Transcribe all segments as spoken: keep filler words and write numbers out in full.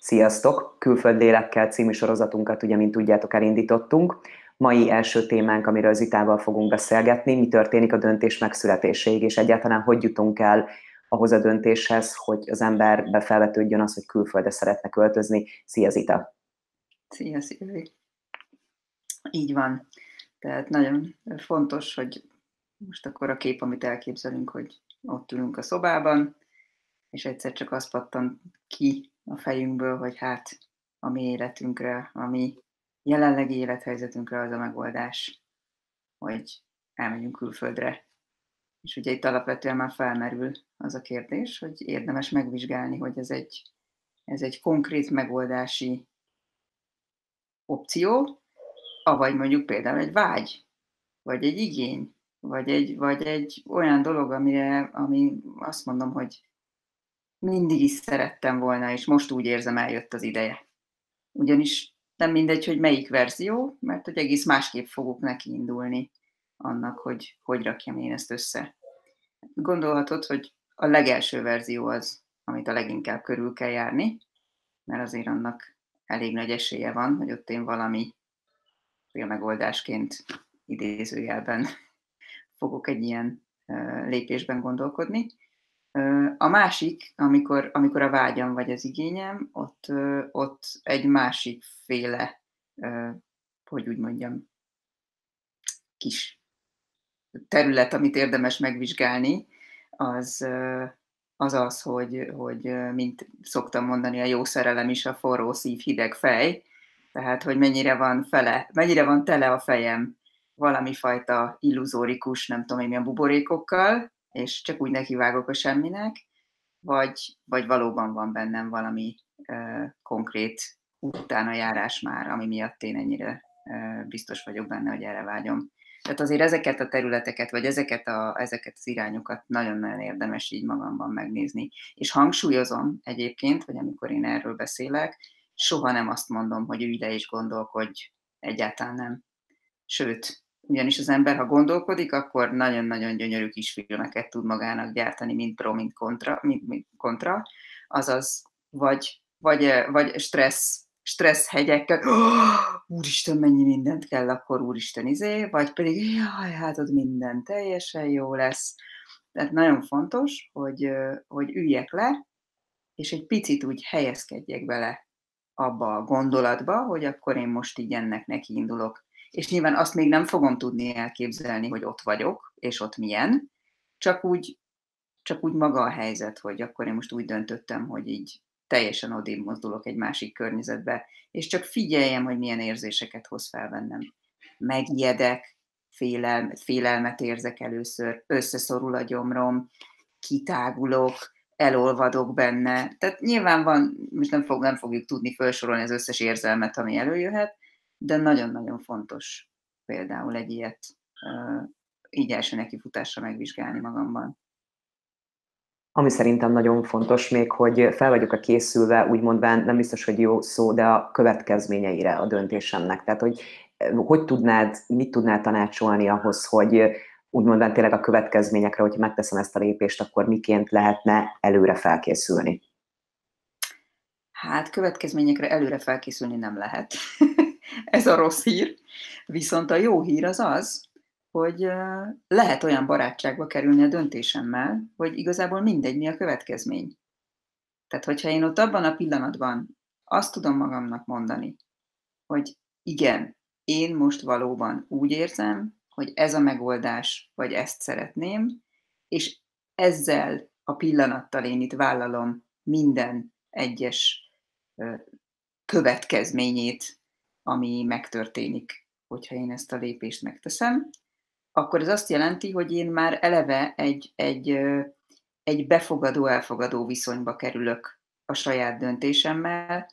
Sziasztok! Külföld lélekkel című sorozatunkat, ugye, mint tudjátok, elindítottunk. Mai első témánk, amiről Zitával fogunk beszélgetni, mi történik a döntés megszületéséig, és egyáltalán hogy jutunk el ahhoz a döntéshez, hogy az emberbe felvetődjön az, hogy külföldre szeretne költözni. Szia, Zita! Szia, Szilvi! Így van. Tehát nagyon fontos, hogy most akkor a kép, amit elképzelünk, hogy ott ülünk a szobában, és egyszer csak az pattan ki a fejünkből, hogy hát a mi életünkre, a mi jelenlegi élethelyzetünkre az a megoldás, hogy elmegyünk külföldre. És ugye itt alapvetően már felmerül az a kérdés, hogy érdemes megvizsgálni, hogy ez egy, ez egy konkrét megoldási opció, avagy mondjuk például egy vágy, vagy egy igény, vagy egy, vagy egy olyan dolog, amire, ami azt mondom, hogy mindig is szerettem volna, és most úgy érzem, eljött az ideje. Ugyanis nem mindegy, hogy melyik verzió, mert hogy egész másképp fogok neki indulni annak, hogy hogy rakjam én ezt össze. Gondolhatod, hogy a legelső verzió az, amit a leginkább körül kell járni, mert azért annak elég nagy esélye van, hogy ott én valami félmegoldásként idézőjelben fogok egy ilyen lépésben gondolkodni. A másik, amikor, amikor a vágyam vagy az igényem, ott, ott egy másik féle, hogy úgy mondjam, kis terület, amit érdemes megvizsgálni, az az, az hogy, hogy, mint szoktam mondani, a jó szerelem is a forró szív, hideg fej, tehát, hogy mennyire van, fele, mennyire van tele a fejem valami fajta illuzórikus, nem tudom én milyen buborékokkal, és csak úgy nekivágok a semminek, vagy, vagy valóban van bennem valami ö, konkrét utánajárás már, ami miatt én ennyire ö, biztos vagyok benne, hogy erre vágyom. Tehát azért ezeket a területeket, vagy ezeket, a, ezeket az irányokat nagyon-nagyon érdemes így magamban megnézni. És hangsúlyozom egyébként, hogy amikor én erről beszélek, soha nem azt mondom, hogy ülj le és gondolkodj, egyáltalán nem. Sőt, ugyanis az ember, ha gondolkodik, akkor nagyon-nagyon gyönyörű kis filmeket tud magának gyártani, mint pro, mint kontra, mint, mint kontra. Azaz, vagy, vagy, vagy stressz, stressz hegyekkel, úristen, mennyi mindent kell, akkor úristen izé, vagy pedig, jaj, hát ott minden teljesen jó lesz. Tehát nagyon fontos, hogy, hogy üljek le, és egy picit úgy helyezkedjek bele abba a gondolatba, hogy akkor én most így ennek neki indulok. És nyilván azt még nem fogom tudni elképzelni, hogy ott vagyok, és ott milyen, csak úgy, csak úgy maga a helyzet, hogy akkor én most úgy döntöttem, hogy így teljesen odébb mozdulok egy másik környezetbe, és csak figyeljem, hogy milyen érzéseket hoz fel bennem. Megijedek, félel, félelmet érzek először, összeszorul a gyomrom, kitágulok, elolvadok benne. Tehát nyilván van, most nem, fog, nem fogjuk tudni felsorolni az összes érzelmet, ami előjöhet, de nagyon-nagyon fontos például egy ilyet uh, így első nekifutásra megvizsgálni magamban. Ami szerintem nagyon fontos még, hogy fel vagyok-e készülve, úgymondván nem biztos, hogy jó szó, de a következményeire a döntésemnek. Tehát, hogy hogy tudnád, mit tudnál tanácsolni ahhoz, hogy úgymondván tényleg a következményekre, hogyha megteszem ezt a lépést, akkor miként lehetne előre felkészülni? Hát következményekre előre felkészülni nem lehet. Ez a rossz hír. Viszont a jó hír az az, hogy lehet olyan barátságba kerülni a döntésemmel, hogy igazából mindegy, mi a következmény. Tehát, hogyha én ott abban a pillanatban azt tudom magamnak mondani, hogy igen, én most valóban úgy érzem, hogy ez a megoldás, vagy ezt szeretném, és ezzel a pillanattal én itt vállalom minden egyes következményét, ami megtörténik, hogyha én ezt a lépést megteszem, akkor ez azt jelenti, hogy én már eleve egy, egy, egy befogadó-elfogadó viszonyba kerülök a saját döntésemmel,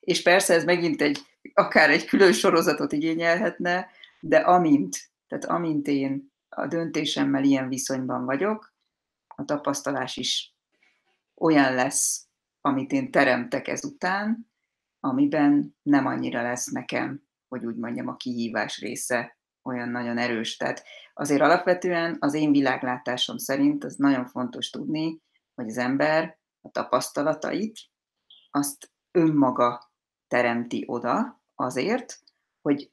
és persze ez megint egy, akár egy külön sorozatot igényelhetne, de amint, tehát amint én a döntésemmel ilyen viszonyban vagyok, a tapasztalás is olyan lesz, amit én teremtek ezután, amiben nem annyira lesz nekem, hogy úgy mondjam, a kihívás része olyan nagyon erős. Tehát azért alapvetően az én világlátásom szerint az nagyon fontos tudni, hogy az ember a tapasztalatait azt önmaga teremti oda azért, hogy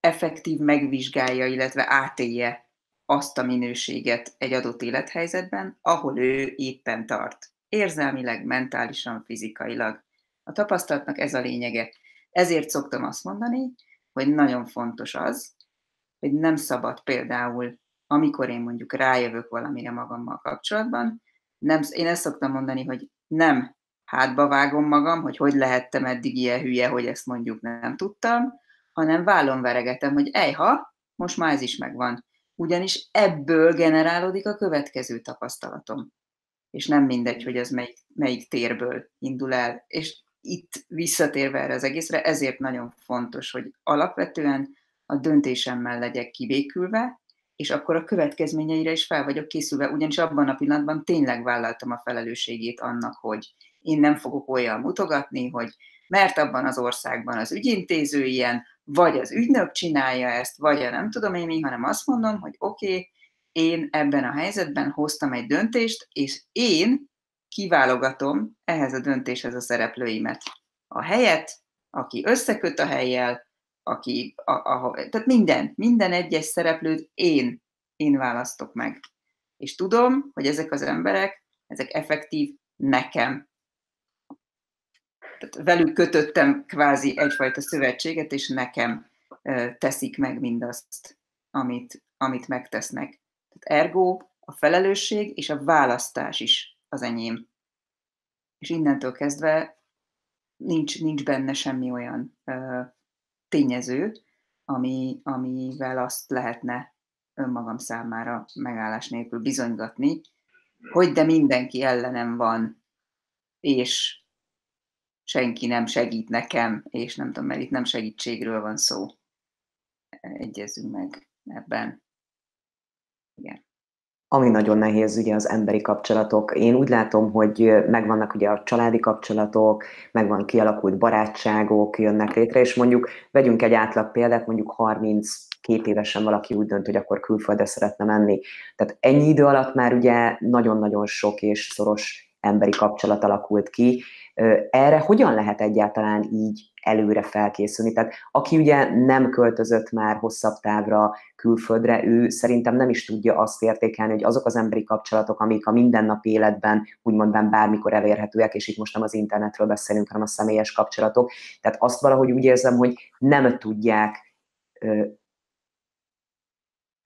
effektív megvizsgálja, illetve átélje azt a minőséget egy adott élethelyzetben, ahol ő éppen tart. Érzelmileg, mentálisan, fizikailag. A tapasztalatnak ez a lényege. Ezért szoktam azt mondani, hogy nagyon fontos az, hogy nem szabad például, amikor én mondjuk rájövök valamire magammal kapcsolatban, nem, én ezt szoktam mondani, hogy nem hátba vágom magam, hogy hogy lehettem eddig ilyen hülye, hogy ezt mondjuk nem tudtam, hanem vállon veregetem, hogy ejha, most már ez is megvan. Ugyanis ebből generálódik a következő tapasztalatom. És nem mindegy, hogy az melyik, melyik térből indul el. És itt visszatérve erre az egészre, ezért nagyon fontos, hogy alapvetően a döntésemmel legyek kibékülve, és akkor a következményeire is fel vagyok készülve, ugyanis abban a pillanatban tényleg vállaltam a felelősségét annak, hogy én nem fogok olyan mutogatni, hogy mert abban az országban az ügyintéző ilyen, vagy az ügynök csinálja ezt, vagy a nem tudom én mi, hanem azt mondom, hogy oké, okay, én ebben a helyzetben hoztam egy döntést, és én kiválogatom ehhez a döntéshez a szereplőimet. A helyet, aki összeköt a helyjel, aki, a, a, tehát minden, minden egyes szereplőt én, én választok meg. És tudom, hogy ezek az emberek, ezek effektív nekem. Tehát velük kötöttem kvázi egyfajta szövetséget, és nekem teszik meg mindazt, amit, amit megtesznek. Tehát ergo a felelősség és a választás is az enyém. És innentől kezdve nincs, nincs benne semmi olyan ö, tényező, ami, amivel azt lehetne önmagam számára megállás nélkül bizonygatni, hogy de mindenki ellenem van, és senki nem segít nekem, és nem tudom, mert itt nem segítségről van szó. Egyezzünk meg ebben. Igen. Ami nagyon nehéz ugye az emberi kapcsolatok. Én úgy látom, hogy megvannak ugye a családi kapcsolatok, megvan kialakult barátságok, jönnek létre, és mondjuk vegyünk egy átlag példát, mondjuk harminckét évesen valaki úgy dönt, hogy akkor külföldre szeretne menni. Tehát ennyi idő alatt már ugye nagyon-nagyon sok és szoros emberi kapcsolat alakult ki. Erre hogyan lehet egyáltalán így előre felkészülni? Tehát aki ugye nem költözött már hosszabb távra külföldre, ő szerintem nem is tudja azt értékelni, hogy azok az emberi kapcsolatok, amik a mindennapi életben úgymond bármikor elérhetőek, és itt most nem az internetről beszélünk, hanem a személyes kapcsolatok. Tehát azt valahogy úgy érzem, hogy nem tudják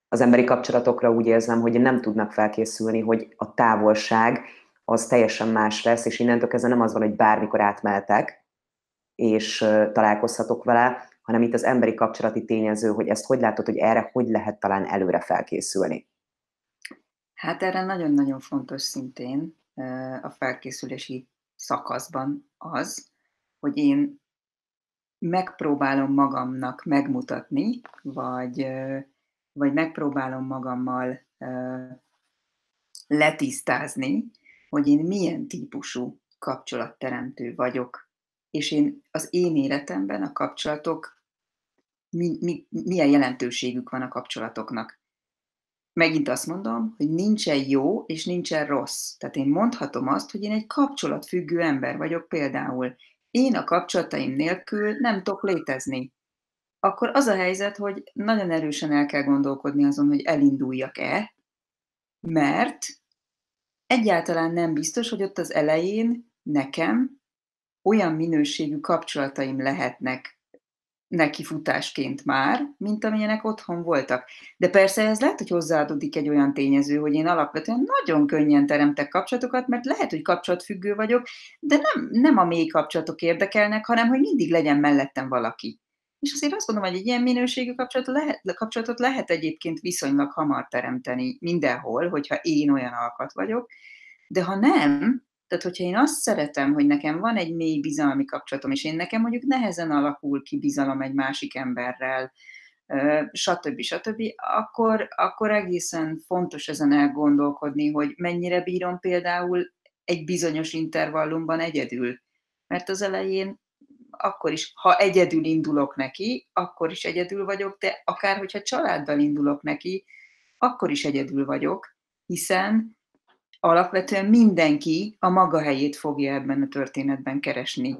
az emberi kapcsolatokra úgy érzem, hogy nem tudnak felkészülni, hogy a távolság az teljesen más lesz, és innentől kezdve nem az van, hogy bármikor átmeltek, és találkozhatok vele, hanem itt az emberi kapcsolati tényező, hogy ezt hogy látod, hogy erre hogy lehet talán előre felkészülni? Hát erre nagyon-nagyon fontos szintén a felkészülési szakaszban az, hogy én megpróbálom magamnak megmutatni, vagy, vagy megpróbálom magammal letisztázni, hogy én milyen típusú kapcsolatteremtő vagyok, és én az én életemben a kapcsolatok, mi, mi, milyen jelentőségük van a kapcsolatoknak. Megint azt mondom, hogy nincsen jó és nincsen rossz. Tehát én mondhatom azt, hogy én egy kapcsolatfüggő ember vagyok például. Én a kapcsolataim nélkül nem tudok létezni. Akkor az a helyzet, hogy nagyon erősen el kell gondolkodni azon, hogy elinduljak-e, mert egyáltalán nem biztos, hogy ott az elején nekem olyan minőségű kapcsolataim lehetnek nekifutásként már, mint amilyenek otthon voltak. De persze ez lehet, hogy hozzáadódik egy olyan tényező, hogy én alapvetően nagyon könnyen teremtek kapcsolatokat, mert lehet, hogy kapcsolatfüggő vagyok, de nem, nem a mély kapcsolatok érdekelnek, hanem hogy mindig legyen mellettem valaki. És azért azt gondolom, hogy egy ilyen minőségű kapcsolatot lehet, kapcsolatot lehet egyébként viszonylag hamar teremteni mindenhol, hogyha én olyan alkat vagyok, de ha nem, tehát hogyha én azt szeretem, hogy nekem van egy mély bizalmi kapcsolatom, és én nekem mondjuk nehezen alakul ki bizalom egy másik emberrel, stb. stb., akkor, akkor egészen fontos ezen elgondolkodni, hogy mennyire bírom például egy bizonyos intervallumban egyedül. Mert az elején akkor is, ha egyedül indulok neki, akkor is egyedül vagyok, de akár, hogyha családdal indulok neki, akkor is egyedül vagyok, hiszen alapvetően mindenki a maga helyét fogja ebben a történetben keresni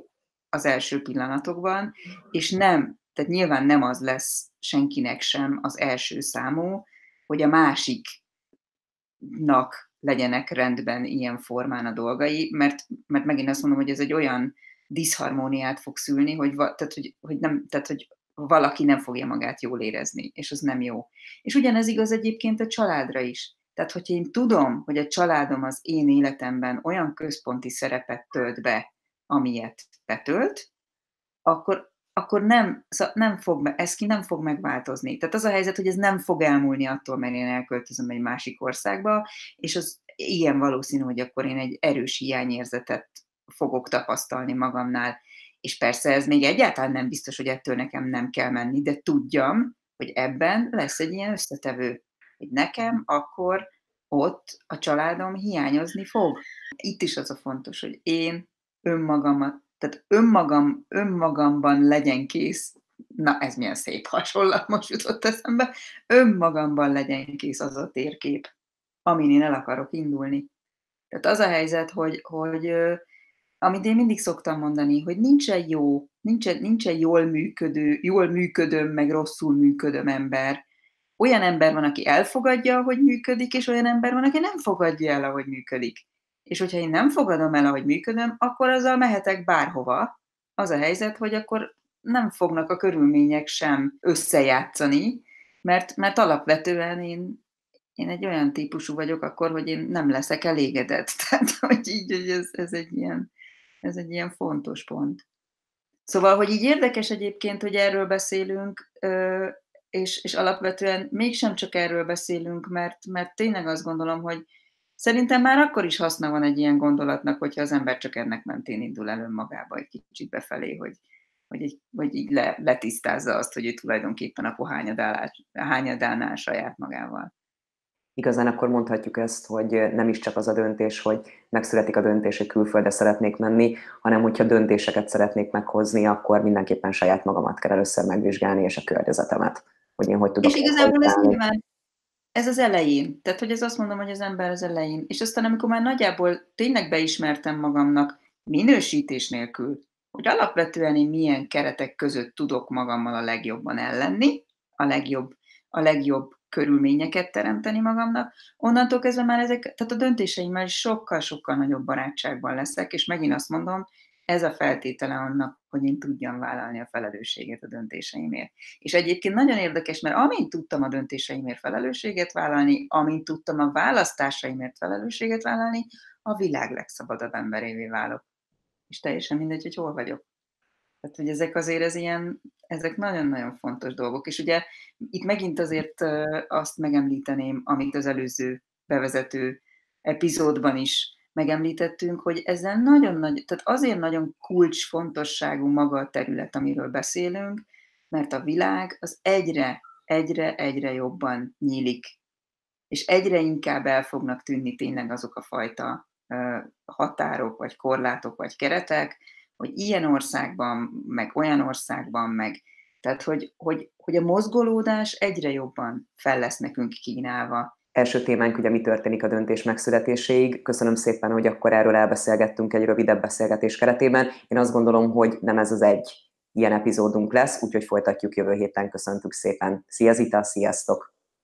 az első pillanatokban, és nem, tehát nyilván nem az lesz senkinek sem az első számú, hogy a másiknak legyenek rendben ilyen formán a dolgai, mert, mert megint azt mondom, hogy ez egy olyan diszharmóniát fog szülni, hogy, tehát, hogy, hogy, nem, tehát, hogy valaki nem fogja magát jól érezni, és az nem jó. És ugyanez igaz egyébként a családra is. Tehát, hogyha én tudom, hogy a családom az én életemben olyan központi szerepet tölt be, amilyet betölt, akkor, akkor nem, nem fog, ez ki nem fog megváltozni. Tehát az a helyzet, hogy ez nem fog elmúlni attól, mert én elköltözöm egy másik országba, és az ilyen valószínű, hogy akkor én egy erős hiányérzetet fogok tapasztalni magamnál. És persze ez még egyáltalán nem biztos, hogy ettől nekem nem kell menni, de tudjam, hogy ebben lesz egy ilyen összetevő, hogy nekem akkor ott a családom hiányozni fog. Itt is az a fontos, hogy én önmagamat, tehát önmagam, önmagamban legyen kész, na ez milyen szép hasonlat most jutott eszembe, önmagamban legyen kész az a térkép, amin én el akarok indulni. Tehát az a helyzet, hogy, hogy amit én mindig szoktam mondani, hogy nincsen jó, nincsen, nincsen jól működő, jól működöm, meg rosszul működöm ember. Olyan ember van, aki elfogadja, ahogy működik, és olyan ember van, aki nem fogadja el, ahogy működik. És hogyha én nem fogadom el, ahogy működöm, akkor azzal mehetek bárhova. Az a helyzet, hogy akkor nem fognak a körülmények sem összejátszani, mert, mert alapvetően én, én egy olyan típusú vagyok akkor, hogy én nem leszek elégedett. Tehát, hogy így, hogy ez, ez egy ilyen... Ez egy ilyen fontos pont. Szóval, hogy így érdekes egyébként, hogy erről beszélünk, és, és alapvetően mégsem csak erről beszélünk, mert, mert tényleg azt gondolom, hogy szerintem már akkor is haszna van egy ilyen gondolatnak, hogyha az ember csak ennek mentén indul el önmagába egy kicsit befelé, hogy, hogy, hogy így le, letisztázza azt, hogy ő tulajdonképpen a pohányadánál saját magával. Igazán akkor mondhatjuk ezt, hogy nem is csak az a döntés, hogy megszületik a döntés, hogy külföldre szeretnék menni, hanem hogyha döntéseket szeretnék meghozni, akkor mindenképpen saját magamat kell először megvizsgálni, és a környezetemet, hogy én hogy tudok. És igazából ez nyilván, ez az elején. Tehát, hogy ez azt mondom, hogy az ember az elején. És aztán, amikor már nagyjából tényleg beismertem magamnak minősítés nélkül, hogy alapvetően én milyen keretek között tudok magammal a legjobban ellenni, a legjobb, a legjobb körülményeket teremteni magamnak, onnantól kezdve már ezek, tehát a döntéseimmel sokkal-sokkal nagyobb barátságban leszek, és megint azt mondom, ez a feltétele annak, hogy én tudjam vállalni a felelősséget a döntéseimért. És egyébként nagyon érdekes, mert amint tudtam a döntéseimért felelősséget vállalni, amint tudtam a választásaimért felelősséget vállalni, a világ legszabadabb emberévé válok. És teljesen mindegy, hogy hol vagyok. Tehát, hogy ezek azért ez ilyen, ezek nagyon-nagyon fontos dolgok. És ugye itt megint azért azt megemlíteném, amit az előző bevezető epizódban is megemlítettünk, hogy ezzel nagyon nagy, tehát azért nagyon kulcsfontosságú maga a terület, amiről beszélünk, mert a világ az egyre, egyre, egyre jobban nyílik. És egyre inkább el fognak tűnni tényleg azok a fajta határok, vagy korlátok, vagy keretek, hogy ilyen országban, meg olyan országban, meg, tehát hogy, hogy, hogy a mozgolódás egyre jobban fel lesz nekünk kínálva. Első témánk ugye mi történik a döntés megszületéséig. Köszönöm szépen, hogy akkor erről elbeszélgettünk egy rövidebb beszélgetés keretében. Én azt gondolom, hogy nem ez az egy ilyen epizódunk lesz, úgyhogy folytatjuk jövő héten. Köszöntük szépen. Szia Zita, sziasztok!